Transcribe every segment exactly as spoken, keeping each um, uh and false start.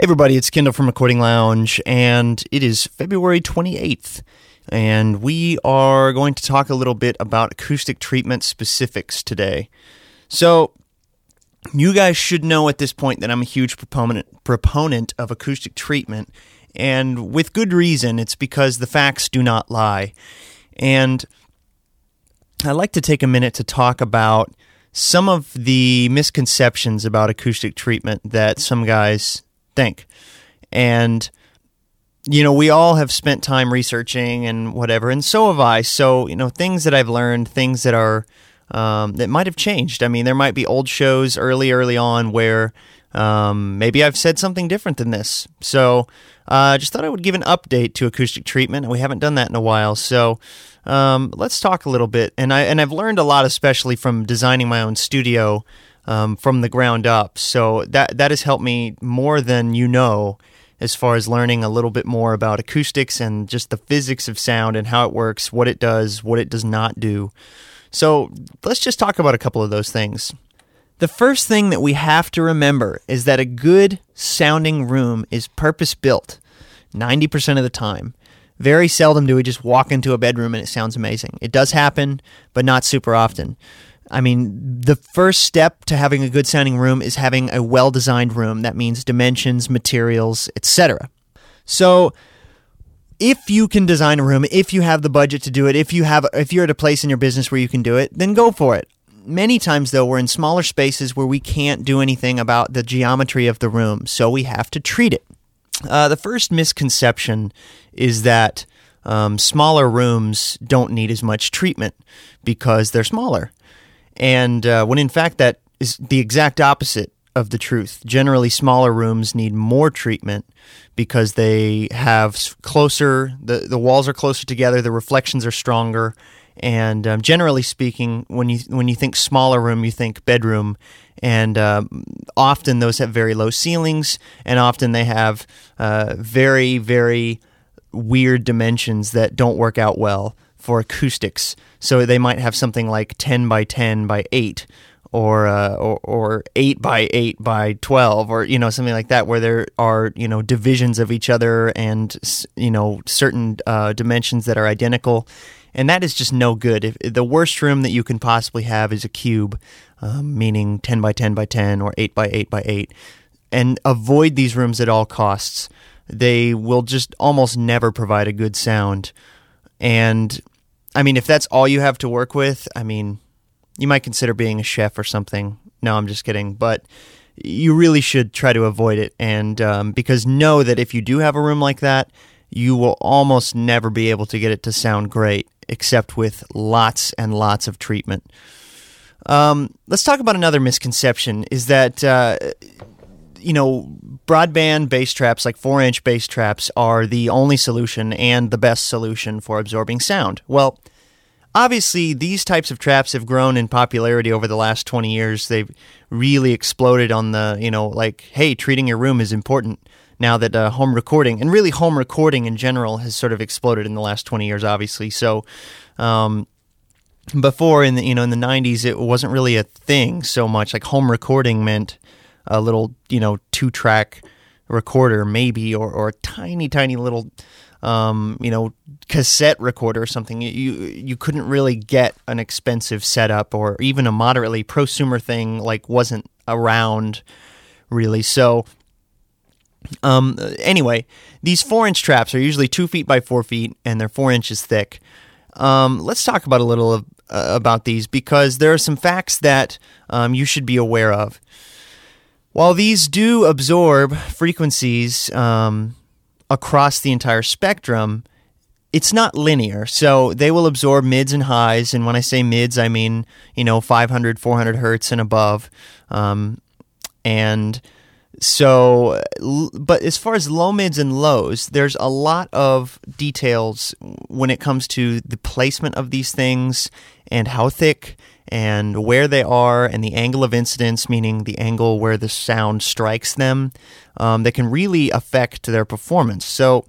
Hey everybody, it's Kendall from Acoustic Lounge, and it is February twenty-eighth, and we are going to talk a little bit about acoustic treatment specifics today. So, you guys should know at this point that I'm a huge proponent, proponent of acoustic treatment, and with good reason. It's because the facts do not lie. And I'd like to take a minute to talk about some of the misconceptions about acoustic treatment that some guys think. And, you know, we all have spent time researching and whatever, and so have I. So, you know, things that I've learned, things that are, um, that might have changed. I mean, there might be old shows early, early on where um, maybe I've said something different than this. So I uh, just thought I would give an update to acoustic treatment, and we haven't done that in a while. So um, let's talk a little bit. And, I, and I've learned a lot, especially from designing my own studio Um, from the ground up. So that that has helped me more than you know, as far as learning a little bit more about acoustics and just the physics of sound and how it works, what it does, what it does not do. So let's just talk about a couple of those things. The first thing that we have to remember is that a good sounding room is purpose-built ninety percent of the time. Very seldom do we just walk into a bedroom and it sounds amazing. It does happen, but not super often. I mean, the first step to having a good sounding room is having a well-designed room. That means dimensions, materials, et cetera. So if you can design a room, if you have the budget to do it, if you have, if you're at a place in your business where you can do it, then go for it. Many times, though, we're in smaller spaces where we can't do anything about the geometry of the room, so we have to treat it. Uh, the first misconception is that um, smaller rooms don't need as much treatment because they're smaller. And uh, when in fact that is the exact opposite of the truth. Generally, smaller rooms need more treatment because they have closer, the, the walls are closer together, the reflections are stronger, and um, generally speaking, when you when you think smaller room, you think bedroom, and um, often those have very low ceilings, and often they have uh, very, very weird dimensions that don't work out well for acoustics. So they might have something like ten by ten by eight or, uh, or or eight by eight by twelve or, you know, something like that, where there are, you know, divisions of each other and, you know, certain uh, dimensions that are identical. And that is just no good. If, the worst room that you can possibly have is a cube, um, meaning ten by ten by ten or eight by eight by eight. And avoid these rooms at all costs. They will just almost never provide a good sound. And I mean, if that's all you have to work with, I mean, you might consider being a chef or something. No, I'm just kidding. But you really should try to avoid it. And um, because know that if you do have a room like that, you will almost never be able to get it to sound great, except with lots and lots of treatment. Um, let's talk about another misconception is that, uh, you know, broadband bass traps, like four-inch bass traps, are the only solution and the best solution for absorbing sound. Well, obviously, these types of traps have grown in popularity over the last twenty years. They've really exploded on the, you know, like, hey, treating your room is important now that uh, home recording, and really home recording in general, has sort of exploded in the last twenty years, obviously. So, um... before, in the, you know, in the nineties, it wasn't really a thing so much. Like, home recording meant a little, you know, two-track recorder maybe, or, or a tiny, tiny little, um, you know, cassette recorder or something. You you couldn't really get an expensive setup, or even a moderately prosumer thing, like, wasn't around really. So um, anyway, these four-inch traps are usually two feet by four feet, and they're four inches thick. Um, let's talk about a little of, uh, about these, because there are some facts that um, you should be aware of. While these do absorb frequencies um, across the entire spectrum, it's not linear. So they will absorb mids and highs, and when I say mids, I mean, you know, five hundred, four hundred hertz and above. Um, and so, but as far as low mids and lows, there's a lot of details when it comes to the placement of these things and how thick and where they are, and the angle of incidence, meaning the angle where the sound strikes them, um, that can really affect their performance. So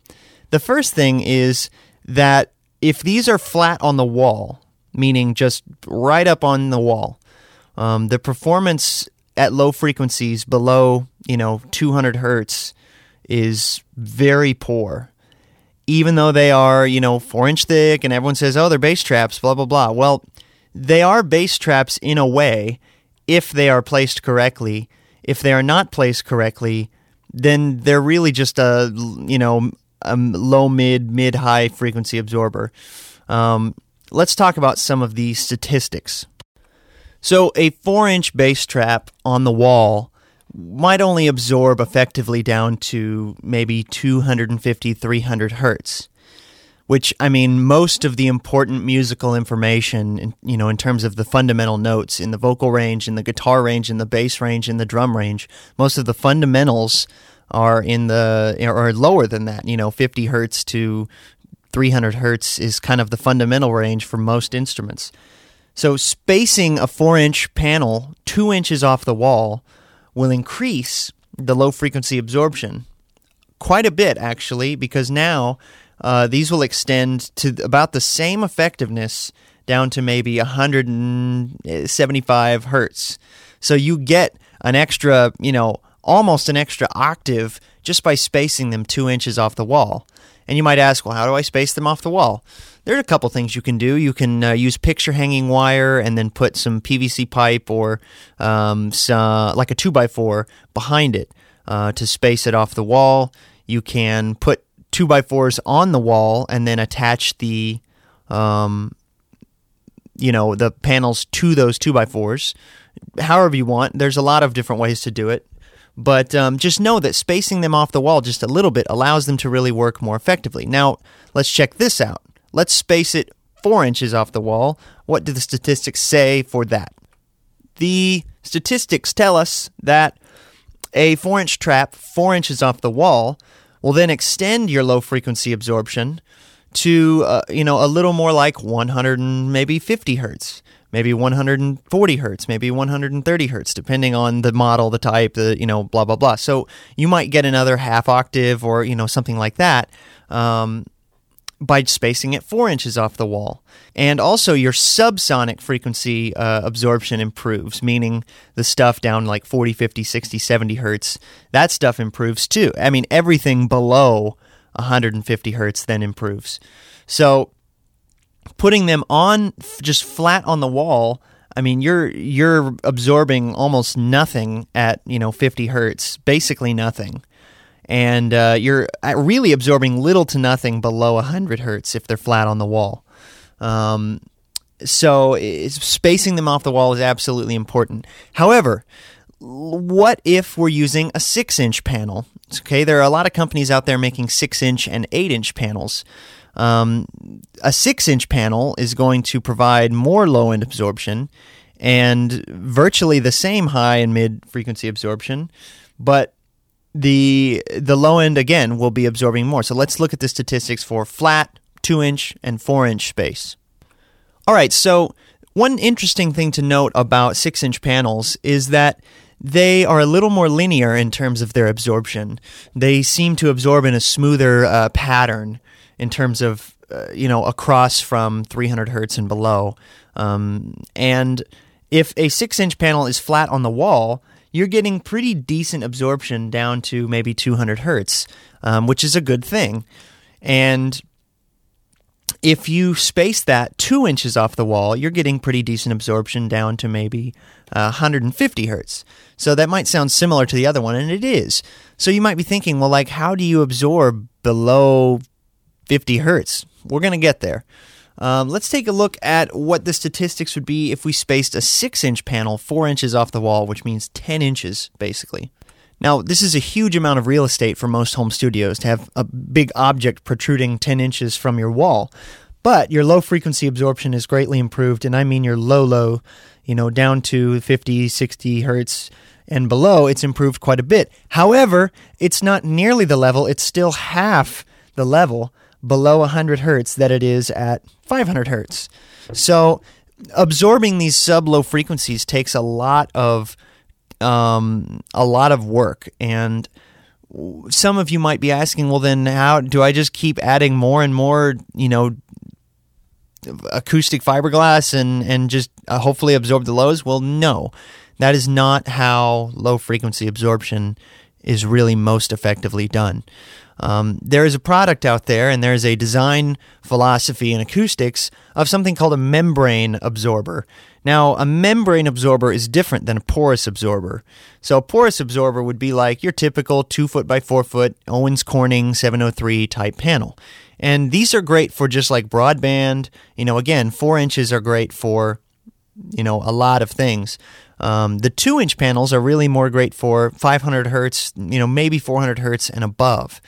the first thing is that if these are flat on the wall, meaning just right up on the wall, um, the performance at low frequencies below, you know, two hundred hertz is very poor, even though they are, you know, four inch thick and everyone says, oh, they're bass traps, blah, blah, blah. Well, they are bass traps in a way if they are placed correctly. If they are not placed correctly, then they're really just a, you know, a low, mid, mid-high frequency absorber. Um, let's talk about some of the statistics. So a four-inch bass trap on the wall might only absorb effectively down to maybe two fifty, three hundred hertz, which, I mean, most of the important musical information, you know, in terms of the fundamental notes in the vocal range, in the guitar range, in the bass range, in the drum range, most of the fundamentals are in the, or lower than that, you know, fifty hertz to three hundred hertz is kind of the fundamental range for most instruments. So spacing a four-inch panel two inches off the wall will increase the low-frequency absorption quite a bit, actually, because now uh, these will extend to about the same effectiveness down to maybe one seventy-five hertz. So you get an extra, you know, almost an extra octave just by spacing them two inches off the wall. And you might ask, well, how do I space them off the wall? There are a couple things you can do. You can uh, use picture hanging wire and then put some P V C pipe or um, some, like a two by four behind it uh, to space it off the wall. You can put two by fours on the wall and then attach the um, you know, the panels to those two by fours. However you want. There's a lot of different ways to do it. But um, just know that spacing them off the wall just a little bit allows them to really work more effectively. Now, let's check this out. Let's space it four inches off the wall. What do the statistics say for that? The statistics tell us that a four-inch trap four inches off the wall will then extend your low-frequency absorption to uh, you know, a little more like one hundred and maybe fifty hertz. Maybe one forty hertz, maybe one thirty hertz, depending on the model, the type, the, you know, blah, blah, blah. So you might get another half octave or, you know, something like that um, by spacing it four inches off the wall. And also your subsonic frequency uh, absorption improves, meaning the stuff down like forty, fifty, sixty, seventy hertz, that stuff improves too. I mean, everything below one fifty hertz then improves. So putting them on just flat on the wall, I mean, you're you're absorbing almost nothing at, you know, fifty hertz, basically nothing. And uh, you're really absorbing little to nothing below one hundred hertz if they're flat on the wall. Um, so spacing them off the wall is absolutely important. However, what if we're using a six-inch panel? Okay, there are a lot of companies out there making six-inch and eight-inch panels. Um, a six-inch panel is going to provide more low-end absorption and virtually the same high and mid-frequency absorption, but the the low-end, again, will be absorbing more. So let's look at the statistics for flat, two-inch, and four-inch space. All right, so one interesting thing to note about six-inch panels is that they are a little more linear in terms of their absorption. They seem to absorb in a smoother uh, pattern in terms of, uh, you know, across from three hundred hertz and below. Um, and if a six-inch panel is flat on the wall, you're getting pretty decent absorption down to maybe two hundred hertz, um, which is a good thing. And if you space that two inches off the wall, you're getting pretty decent absorption down to maybe uh, one fifty hertz. So that might sound similar to the other one, and it is. So you might be thinking, well, like, how do you absorb below fifty hertz. We're going to get there. Um, let's take a look at what the statistics would be if we spaced a six-inch panel four inches off the wall, which means ten inches, basically. Now, this is a huge amount of real estate for most home studios to have a big object protruding ten inches from your wall, but your low-frequency absorption is greatly improved, and I mean your low-low, you know, down to fifty, sixty hertz, and below, it's improved quite a bit. However, it's not nearly the level. It's still half the level below one hundred hertz that it is at five hundred hertz. So absorbing these sub-low frequencies takes a lot of um, a lot of work. And some of you might be asking, well, then how do I just keep adding more and more, you know, acoustic fiberglass and, and just uh, hopefully absorb the lows? Well, no, that is not how low-frequency absorption is really most effectively done. Um, there is a product out there, and there is a design philosophy in acoustics of something called a membrane absorber. Now, a membrane absorber is different than a porous absorber. So a porous absorber would be like your typical two foot by four foot Owens Corning seven oh three type panel. And these are great for just like broadband. You know, again, four inches are great for, you know, a lot of things. Um, the two inch panels are really more great for five hundred hertz, you know, maybe four hundred hertz and above.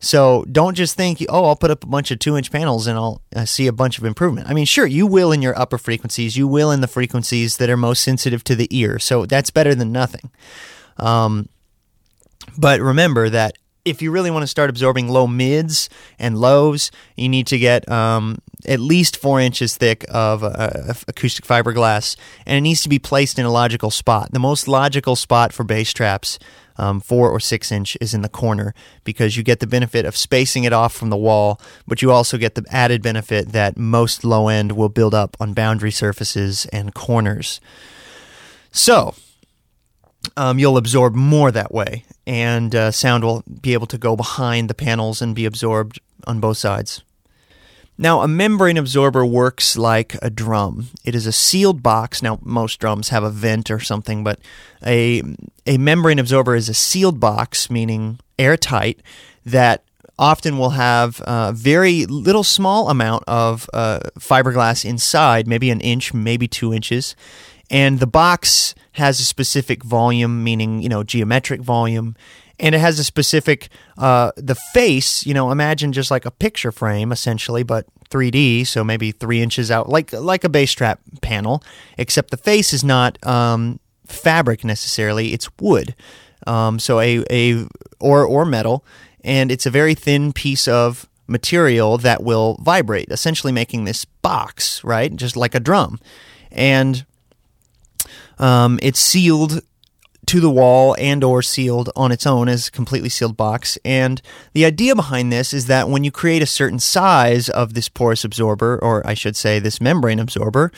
So don't just think, oh, I'll put up a bunch of two inch panels and I'll uh, see a bunch of improvement. I mean, sure, you will in your upper frequencies. You will in the frequencies that are most sensitive to the ear. So that's better than nothing. Um, but remember that if you really want to start absorbing low mids and lows, you need to get um, at least four inches thick of uh, acoustic fiberglass, and it needs to be placed in a logical spot. The most logical spot for bass traps, um, four or six inch, is in the corner, because you get the benefit of spacing it off from the wall, but you also get the added benefit that most low end will build up on boundary surfaces and corners. So Um, you'll absorb more that way, and uh, sound will be able to go behind the panels and be absorbed on both sides. Now, a membrane absorber works like a drum. It is a sealed box. Now, most drums have a vent or something, but a a membrane absorber is a sealed box, meaning airtight, that often will have a very little small amount of uh, fiberglass inside, maybe an inch, maybe two inches, and the box has a specific volume, meaning, you know, geometric volume, and it has a specific, uh, the face, you know, imagine just like a picture frame, essentially, but three D, so maybe three inches out, like like a bass trap panel, except the face is not um, fabric necessarily, it's wood, um, so a, a or or metal, and it's a very thin piece of material that will vibrate, essentially making this box, right, just like a drum, and Um, it's sealed to the wall and or sealed on its own as a completely sealed box. And the idea behind this is that when you create a certain size of this porous absorber, or I should say this membrane absorber,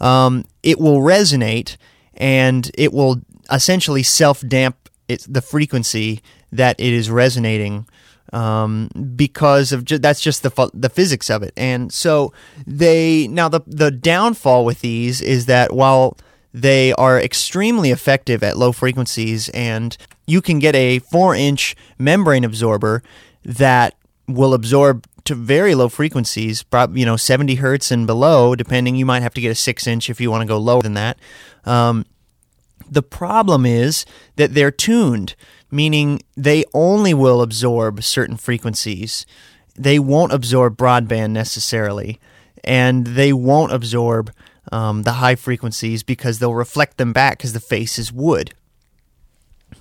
um, it will resonate, and it will essentially self-damp it, the frequency that it is resonating, um, because of ju- that's just the the physics of it. And so they now the the downfall with these is that while they are extremely effective at low frequencies, and you can get a four inch membrane absorber that will absorb to very low frequencies, probably, you know, seventy hertz and below, depending. You might have to get a six inch if you want to go lower than that. Um, the problem is that they're tuned, meaning they only will absorb certain frequencies. They won't absorb broadband necessarily, and they won't absorb Um, the high frequencies, because they'll reflect them back because the face is wood.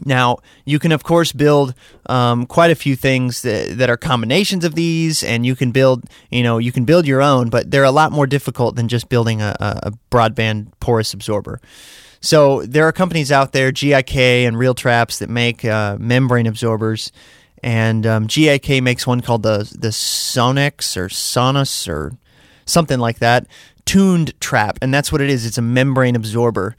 Now, you can, of course, build um, quite a few things that, that are combinations of these, and you can build, you know, you can build your own, but they're a lot more difficult than just building a, a broadband porous absorber. So there are companies out there, G I K and Realtraps, that make uh, membrane absorbers, and um, G I K makes one called the the Sonex or Sonus or something like that. Tuned trap, and that's what it is. It's a membrane absorber,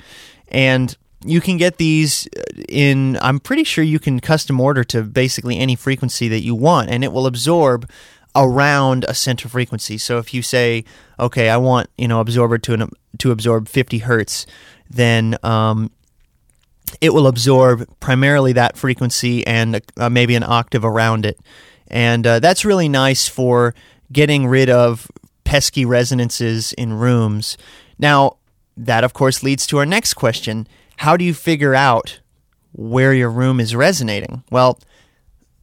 and you can get these in, I'm pretty sure you can custom order to basically any frequency that you want, and it will absorb around a center frequency. So if you say, okay, I want, you know, absorber to an, to absorb fifty hertz, then um, it will absorb primarily that frequency and uh, maybe an octave around it, and uh, that's really nice for getting rid of pesky resonances in rooms. Now, that of course leads to our next question. How do you figure out where your room is resonating? Well,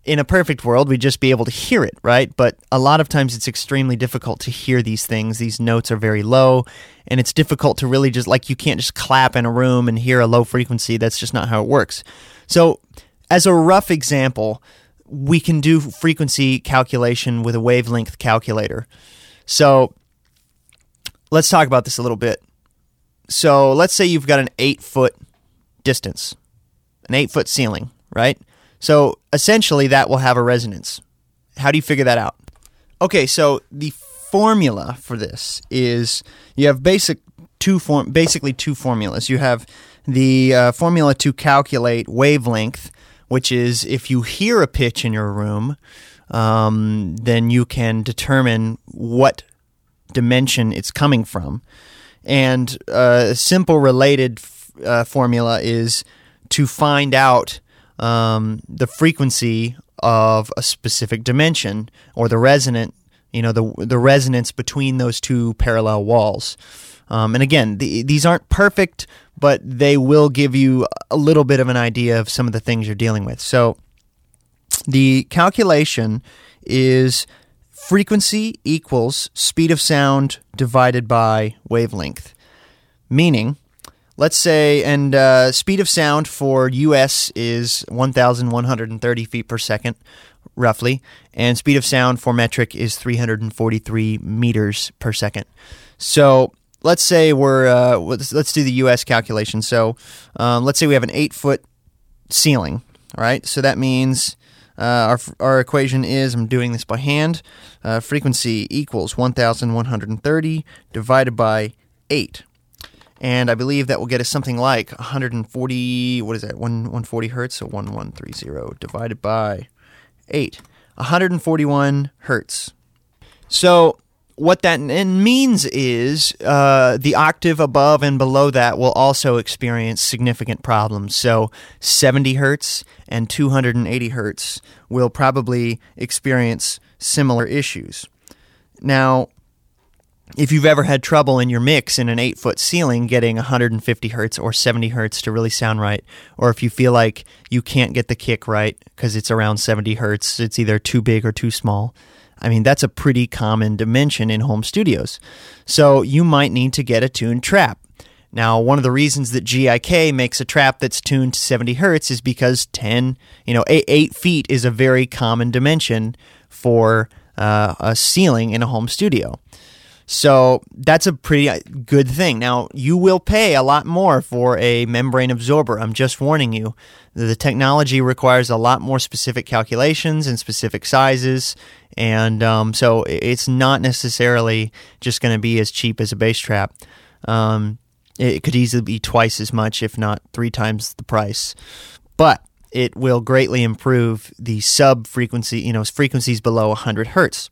in a perfect world, we'd just be able to hear it, right? But a lot of times it's extremely difficult to hear these things. These notes are very low, and it's difficult to really just, like, you can't just clap in a room and hear a low frequency. That's just not how it works. So, as a rough example, we can do frequency calculation with a wavelength calculator. So let's talk about this a little bit. So let's say you've got an eight-foot distance, an eight-foot ceiling, right? So essentially that will have a resonance. How do you figure that out? Okay, so the formula for this is you have basic two form, basically two formulas. You have the uh, formula to calculate wavelength, which is if you hear a pitch in your room, um, then you can determine what dimension it's coming from. And uh, a simple related f- uh, formula is to find out um, the frequency of a specific dimension, or the resonant, you know, the the resonance between those two parallel walls. Um, and again, the, these aren't perfect, but they will give you a little bit of an idea of some of the things you're dealing with. So the calculation is frequency equals speed of sound divided by wavelength. Meaning, let's say, and uh, speed of sound for U S is one thousand one hundred thirty feet per second, roughly, and speed of sound for metric is three hundred forty-three meters per second. So let's say we're, uh, let's, let's do the U S calculation. So um, let's say we have an eight-foot ceiling, all right? So that means uh, our our equation is, I'm doing this by hand, uh, frequency equals one thousand one hundred thirty divided by eight. And I believe that will get us something like one hundred forty, what is that, one hundred forty hertz, so one thousand one hundred thirty divided by eight, one hundred forty-one hertz. So what that means is uh, the octave above and below that will also experience significant problems. So seventy hertz and two hundred eighty hertz will probably experience similar issues. Now, if you've ever had trouble in your mix in an eight-foot ceiling getting one hundred fifty hertz or seventy hertz to really sound right, or if you feel like you can't get the kick right because it's around seventy hertz, it's either too big or too small, I mean, that's a pretty common dimension in home studios. So you might need to get a tuned trap. Now, one of the reasons that G I K makes a trap that's tuned to seventy hertz is because ten, you know, eight, eight feet is a very common dimension for uh, a ceiling in a home studio. So that's a pretty good thing. Now, you will pay a lot more for a membrane absorber. I'm just warning you. The technology requires a lot more specific calculations and specific sizes. And um, so it's not necessarily just going to be as cheap as a bass trap. Um, it could easily be twice as much, if not three times the price. But it will greatly improve the sub-frequency, you know, frequencies below one hundred hertz.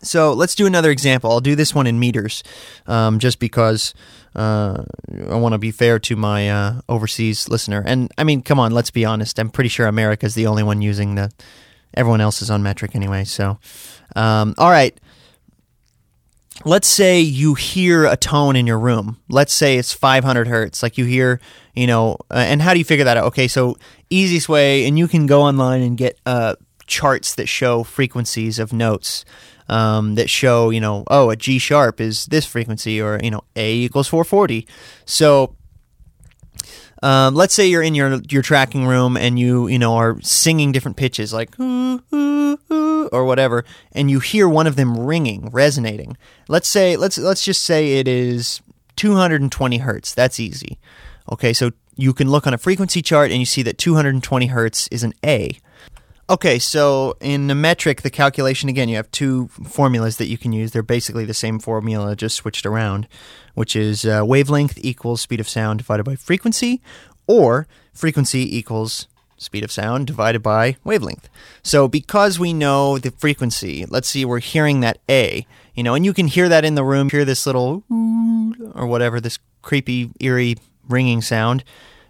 So let's do another example. I'll do this one in meters, um, just because uh, I want to be fair to my uh, overseas listener. And I mean, come on, let's be honest. I'm pretty sure America's the only one using the. Everyone else is on metric anyway. So, um, all right. Let's say you hear a tone in your room. Let's say it's five hundred hertz. Like you hear, you know. Uh, and how do you figure that out? Okay, so easiest way, and you can go online and get uh, charts that show frequencies of notes. Um, that show, you know, oh, a G sharp is this frequency, or, you know, A equals four forty. So um, let's say you're in your your tracking room and you, you know, are singing different pitches like ooh, ooh, ooh, or whatever, and you hear one of them ringing, resonating. Let's say, let's let's just say it is two hundred twenty hertz. That's easy. Okay, so you can look on a frequency chart and you see that two hundred twenty hertz is an A. Okay, so in the metric, the calculation, again, you have two formulas that you can use. They're basically the same formula, just switched around, which is uh, wavelength equals speed of sound divided by frequency, or frequency equals speed of sound divided by wavelength. So because we know the frequency, let's see, we're hearing that A, you know, and you can hear that in the room, hear this little or whatever, this creepy, eerie ringing sound.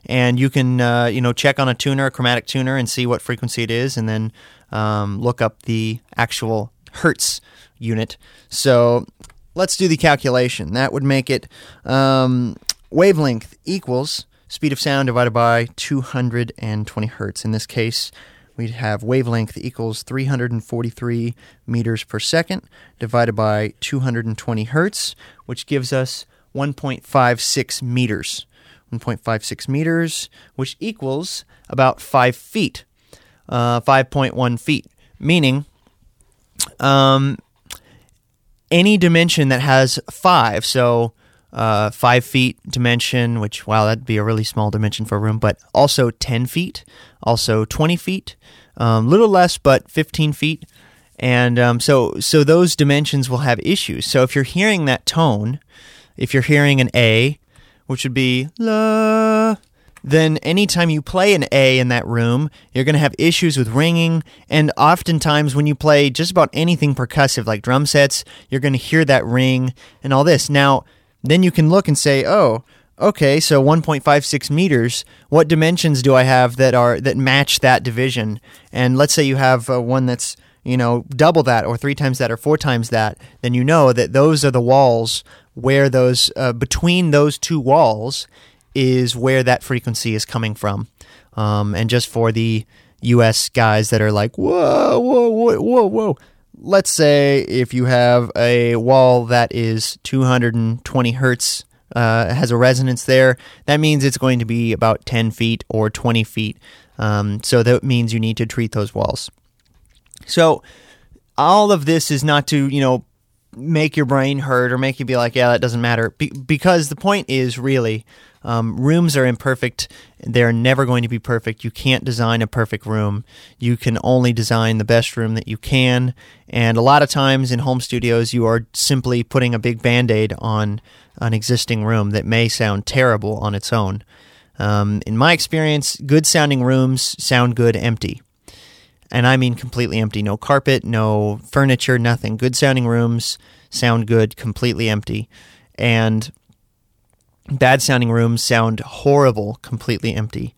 And you can, uh, you know, check on a tuner, a chromatic tuner, and see what frequency it is, and then um, look up the actual hertz unit. So let's do the calculation. That would make it um, wavelength equals speed of sound divided by two hundred twenty hertz. In this case, we'd have wavelength equals three hundred forty-three meters per second divided by two hundred twenty hertz, which gives us one point five six meters. one point five six meters, which equals about five feet, uh, five point one feet, meaning um, any dimension that has five, so uh, five feet dimension, which, wow, that'd be a really small dimension for a room, but also ten feet, also twenty feet, a um, little less, but fifteen feet, and um, so so those dimensions will have issues. So if you're hearing that tone, if you're hearing an A, which would be la, then anytime you play an A in that room, you're going to have issues with ringing, and oftentimes when you play just about anything percussive, like drum sets, you're going to hear that ring and all this. Now, then you can look and say, oh, okay, so one point five six meters, what dimensions do I have that are that match that division? And let's say you have uh, one that's, you know, double that or three times that or four times that, then you know that those are the walls where those, uh, between those two walls is where that frequency is coming from. Um, and just for the U S guys that are like, whoa, whoa, whoa, whoa, whoa. Let's say if you have a wall that is two hundred twenty hertz, Uh, has a resonance there, that means it's going to be about ten feet or twenty feet. Um, so that means you need to treat those walls. So all of this is not to, you know, make your brain hurt or make you be like, yeah, that doesn't matter. Be- because the point is really, um, rooms are imperfect. They're never going to be perfect. You can't design a perfect room. You can only design the best room that you can. And a lot of times in home studios, you are simply putting a big Band-Aid on an existing room that may sound terrible on its own. Um, in my experience, good sounding rooms sound good empty. And I mean completely empty. No carpet, no furniture, nothing. Good sounding rooms sound good, completely empty. And bad sounding rooms sound horrible, completely empty.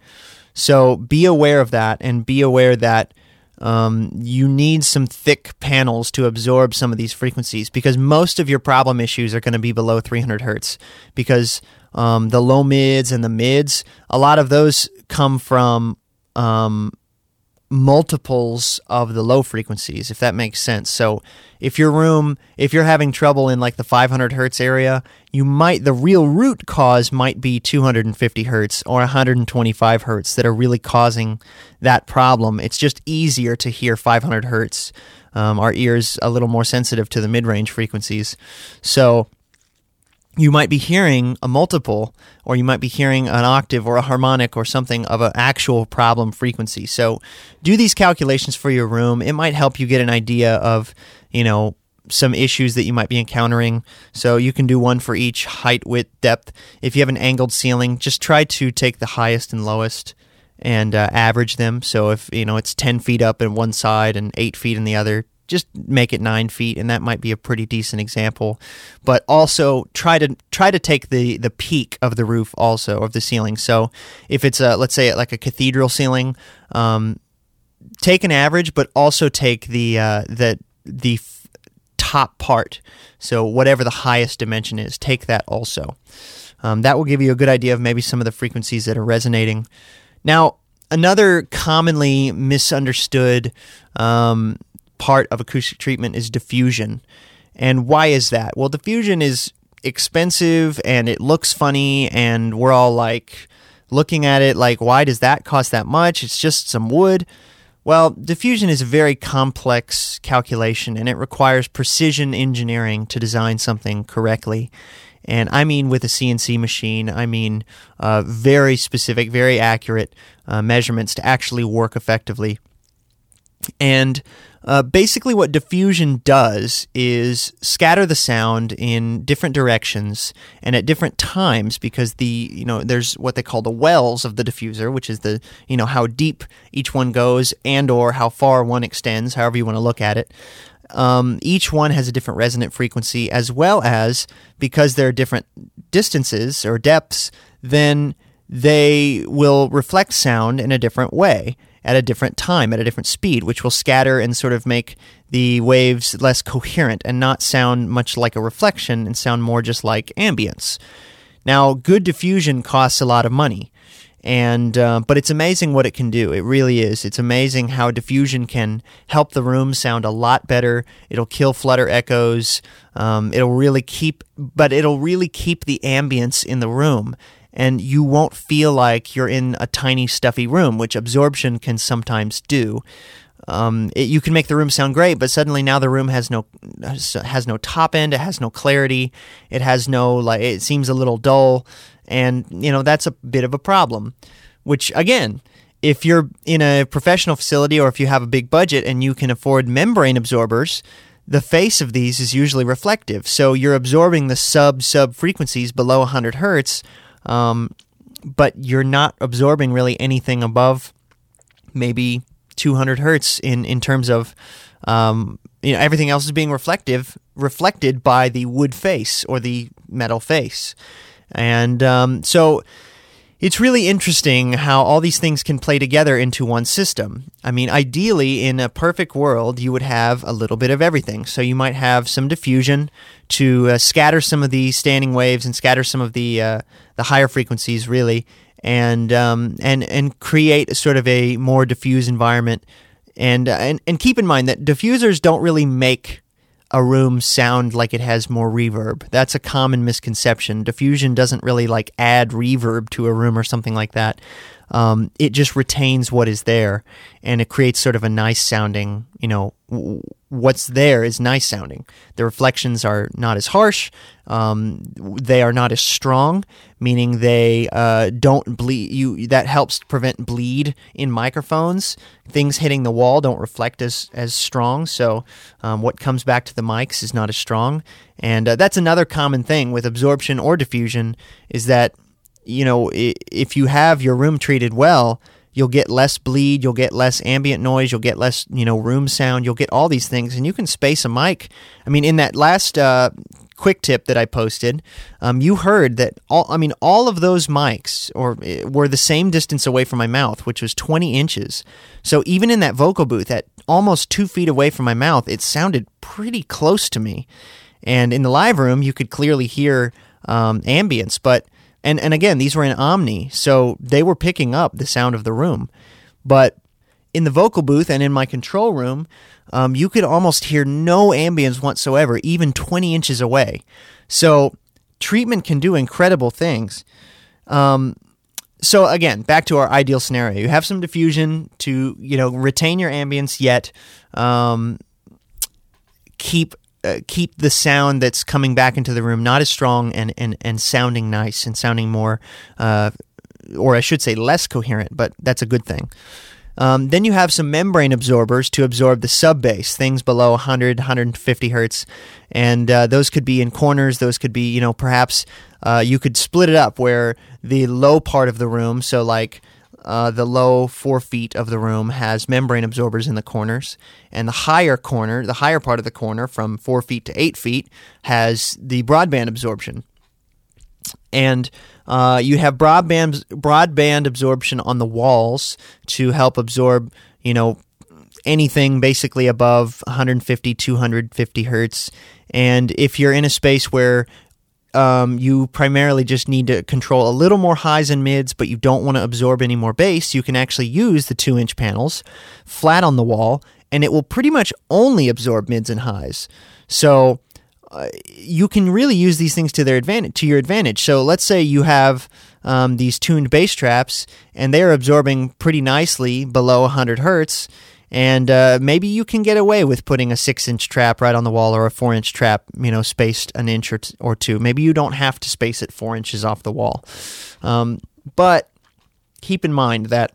So be aware of that, and be aware that Um, you need some thick panels to absorb some of these frequencies, because most of your problem issues are going to be below three hundred hertz, because um, the low mids and the mids, a lot of those come from um, multiples of the low frequencies, if that makes sense. So if your room, if you're having trouble in like the five hundred hertz area, you might, the real root cause might be two hundred fifty hertz or one hundred twenty-five hertz that are really causing that problem. It's just easier to hear five hundred hertz. Um, our ears a little more sensitive to the mid-range frequencies. So you might be hearing a multiple, or you might be hearing an octave or a harmonic or something of an actual problem frequency. So do these calculations for your room. It might help you get an idea of, you know, some issues that you might be encountering. So you can do one for each: height, width, depth. If you have an angled ceiling, just try to take the highest and lowest and uh, average them. So if, you know, it's ten feet up in one side and eight feet in the other, just make it nine feet, and that might be a pretty decent example. But also try to try to take the, the peak of the roof, also of the ceiling. So if it's a, let's say like a cathedral ceiling, um, take an average, but also take the uh, the the f- top part. So whatever the highest dimension is, take that also. Um, that will give you a good idea of maybe some of the frequencies that are resonating. Now, another commonly misunderstood Um, part of acoustic treatment is diffusion. And why is that? Well, diffusion is expensive and it looks funny, and we're all like looking at it like, why does that cost that much? It's just some wood. Well, diffusion is a very complex calculation, and it requires precision engineering to design something correctly. And I mean with a C N C machine, I mean uh, very specific, very accurate uh, measurements to actually work effectively. And Uh, basically what diffusion does is scatter the sound in different directions and at different times, because the, you know, there's what they call the wells of the diffuser, which is the, you know, how deep each one goes and or how far one extends, however you want to look at it. Um, each one has a different resonant frequency, as well as because there are different distances or depths, then they will reflect sound in a different way, at a different time, at a different speed, which will scatter and sort of make the waves less coherent and not sound much like a reflection and sound more just like ambience. Now, good diffusion costs a lot of money, and uh, but it's amazing what it can do. It really is. It's amazing how diffusion can help the room sound a lot better. It'll kill flutter echoes. Um, it'll really keep, but it'll really keep the ambience in the room. And you won't feel like you're in a tiny, stuffy room, which absorption can sometimes do. Um, it, you can make the room sound great, but suddenly now the room has no has no top end. It has no clarity. It has no like. It seems a little dull, and you know that's a bit of a problem. Which again, if you're in a professional facility or if you have a big budget and you can afford membrane absorbers, the face of these is usually reflective, so you're absorbing the sub sub frequencies below one hundred hertz. Um, but you're not absorbing really anything above maybe two hundred hertz in, in terms of, um, you know, everything else is being reflective, reflected by the wood face or the metal face. And um, so it's really interesting how all these things can play together into one system. I mean, ideally, in a perfect world, you would have a little bit of everything. So you might have some diffusion to uh, scatter some of the standing waves and scatter some of the uh, the higher frequencies, really, and um, and and create sort of a more diffuse environment. And, uh, and and keep in mind that diffusers don't really make a room sound like it has more reverb. That's a common misconception. Diffusion doesn't really like add reverb to a room or something like that. Um, it just retains what is there, and it creates sort of a nice sounding, you know, w- what's there is nice sounding. The reflections are not as harsh. Um, they are not as strong, meaning they uh, don't bleed. You that helps prevent bleed in microphones. Things hitting the wall don't reflect as as strong, so um, what comes back to the mics is not as strong. And uh, that's another common thing with absorption or diffusion, is that, you know, if you have your room treated well, you'll get less bleed, you'll get less ambient noise, you'll get less, you know, room sound, you'll get all these things, and you can space a mic. I mean, in that last uh, quick tip that I posted, um, you heard that all, I mean, all of those mics or were the same distance away from my mouth, which was twenty inches. So even in that vocal booth at almost two feet away from my mouth, it sounded pretty close to me. And in the live room, you could clearly hear um, ambience, but And and again, these were in Omni, so they were picking up the sound of the room. But in the vocal booth and in my control room, um, you could almost hear no ambience whatsoever, even twenty inches away. So treatment can do incredible things. Um, so again, back to our ideal scenario. You have some diffusion to, you know, retain your ambience, yet um, keep... Uh, keep the sound that's coming back into the room not as strong and, and, and sounding nice and sounding more, uh, or I should say less coherent, but that's a good thing. Um, then you have some membrane absorbers to absorb the sub-bass, things below one hundred, one fifty hertz, and uh, those could be in corners, those could be, you know, perhaps uh, you could split it up where the low part of the room, so like Uh, the low four feet of the room has membrane absorbers in the corners, and the higher corner, the higher part of the corner from four feet to eight feet has the broadband absorption. And uh, you have broadband broadband absorption on the walls to help absorb, you know, anything basically above one fifty, two fifty hertz. And if you're in a space where Um, you primarily just need to control a little more highs and mids, but you don't want to absorb any more bass, you can actually use the two-inch panels flat on the wall, and it will pretty much only absorb mids and highs. So uh, you can really use these things to their advantage, to your advantage. So let's say you have um, these tuned bass traps, and they're absorbing pretty nicely below one hundred hertz, and uh, maybe you can get away with putting a six-inch trap right on the wall, or a four-inch trap, you know, spaced an inch or, t- or two. Maybe you don't have to space it four inches off the wall. Um, but keep in mind that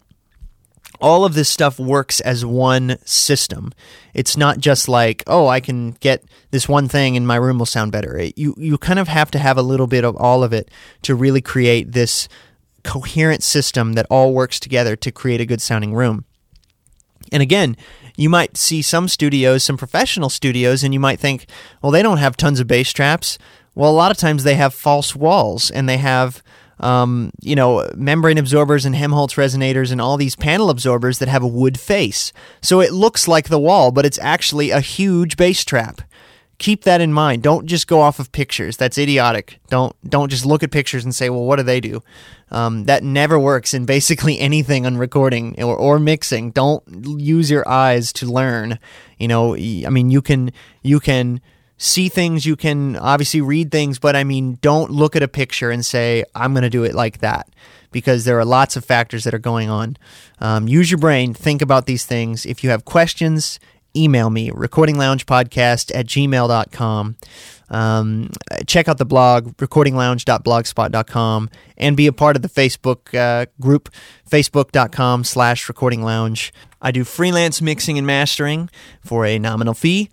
all of this stuff works as one system. It's not just like, oh, I can get this one thing and my room will sound better. It, you, you kind of have to have a little bit of all of it to really create this coherent system that all works together to create a good-sounding room. And again, you might see some studios, some professional studios, and you might think, well, they don't have tons of bass traps. Well, a lot of times they have false walls, and they have, um, you know, membrane absorbers and Helmholtz resonators and all these panel absorbers that have a wood face. So it looks like the wall, but it's actually a huge bass trap. Keep that in mind. Don't just go off of pictures. That's idiotic. Don't don't just look at pictures and say, well, what do they do? Um, that never works in basically anything on recording or, or mixing. Don't use your eyes to learn. You know, I mean, you can you can see things, you can obviously read things, but I mean, don't look at a picture and say, I'm going to do it like that, because there are lots of factors that are going on. Um, use your brain. Think about these things. If you have questions, email me, recording lounge podcast at gmail dot com. Um, check out the blog, recording lounge dot blogspot dot com, and be a part of the Facebook uh, group, facebook dot com slash recording lounge. I do freelance mixing and mastering for a nominal fee.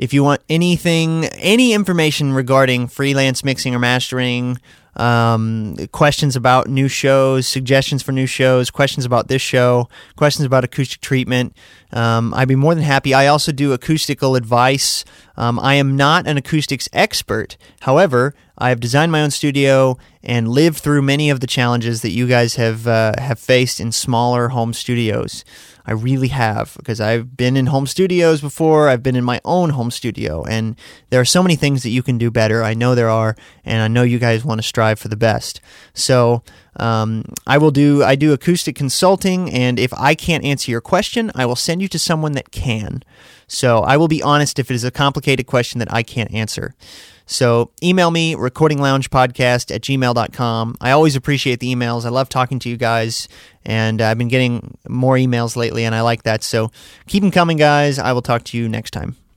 If you want anything, any information regarding freelance mixing or mastering, um, questions about new shows, suggestions for new shows, questions about this show, questions about acoustic treatment, um, I'd be more than happy. I also do acoustical advice. Um, I am not an acoustics expert. However, I have designed my own studio and lived through many of the challenges that you guys have uh, have faced in smaller home studios. I really have, because I've been in home studios before. I've been in my own home studio, and there are so many things that you can do better. I know there are, and I know you guys want to strive for the best. So um, I will do. I do acoustic consulting, and if I can't answer your question, I will send you to someone that can. So I will be honest if it is a complicated question that I can't answer. So email me, recording lounge podcast at gmail dot com. I always appreciate the emails. I love talking to you guys, and I've been getting more emails lately, and I like that. So keep them coming, guys. I will talk to you next time.